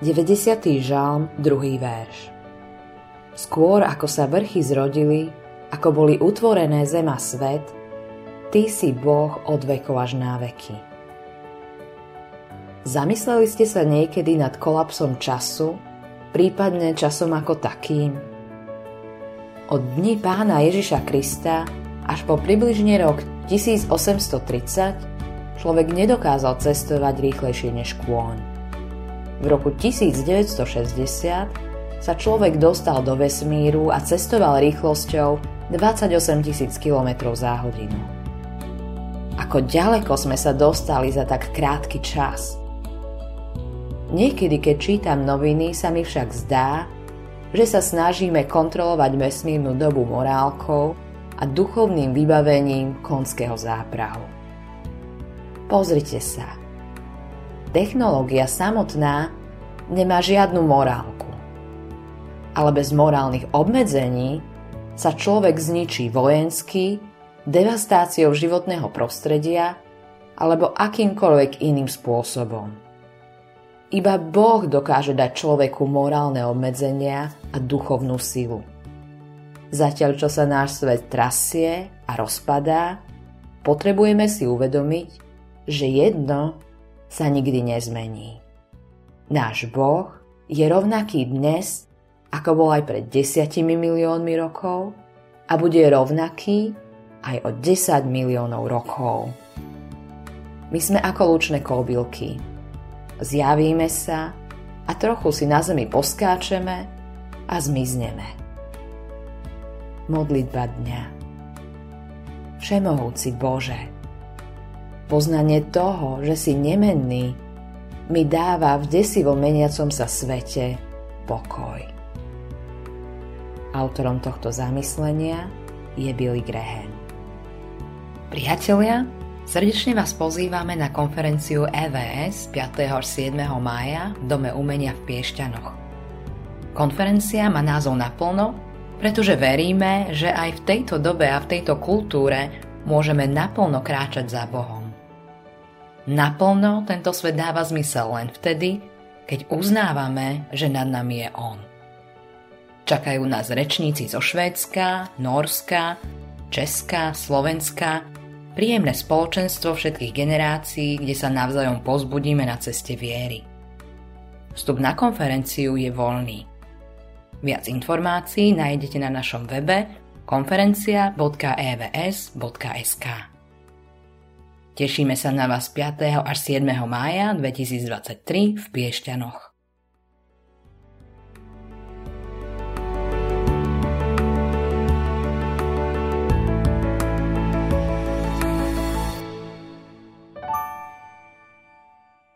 90. žalm, 2. verš. Skôr ako sa vrchy zrodili, ako boli utvorené zem a svet, Ty si Boh od vekov až na veky. Zamysleli ste sa niekedy nad kolapsom času, prípadne časom ako takým? Od dní Pána Ježiša Krista až po približne rok 1830 človek nedokázal cestovať rýchlejšie než kôň. V roku 1960 sa človek dostal do vesmíru a cestoval rýchlosťou 28 000 km/h. Ako ďaleko sme sa dostali za tak krátky čas. Niekedy, keď čítam noviny, sa mi však zdá, že sa snažíme kontrolovať vesmírnu dobu morálkou a duchovným vybavením konského záprahu. Pozrite sa. Technológia samotná nemá žiadnu morálku. Ale bez morálnych obmedzení sa človek zničí vojensky, devastáciou životného prostredia alebo akýmkoľvek iným spôsobom. Iba Boh dokáže dať človeku morálne obmedzenia a duchovnú silu. Zatiaľ, čo sa náš svet trasie a rozpadá, potrebujeme si uvedomiť, že jedno sa nikdy nezmení. Náš Boh je rovnaký dnes, ako bol aj pred 10 000 000 rokov a bude rovnaký aj o 10 000 000 rokov. My sme ako lučné kobylky. Zjavíme sa a trochu si na zemi poskáčeme a zmizneme. Modlitba dňa. Všemohúci Bože, poznanie toho, že si nemenný, mi dáva v desivo meniacom sa svete pokoj. Autorom tohto zamyslenia je Billy Graham. Priatelia, srdečne vás pozývame na konferenciu EVS 5. až 7. mája v Dome umenia v Piešťanoch. Konferencia má názov Naplno, pretože veríme, že aj v tejto dobe a v tejto kultúre môžeme naplno kráčať za Bohom. Naplno tento svet dáva zmysel len vtedy, keď uznávame, že nad nami je On. Čakajú nás rečníci zo Švédska, Nórska, Česka, Slovenska, príjemné spoločenstvo všetkých generácií, kde sa navzájom pozbudíme na ceste viery. Vstup na konferenciu je voľný. Viac informácií nájdete na našom webe konferencia.evs.sk. Tešíme sa na vás 5. až 7. mája 2023 v Piešťanoch.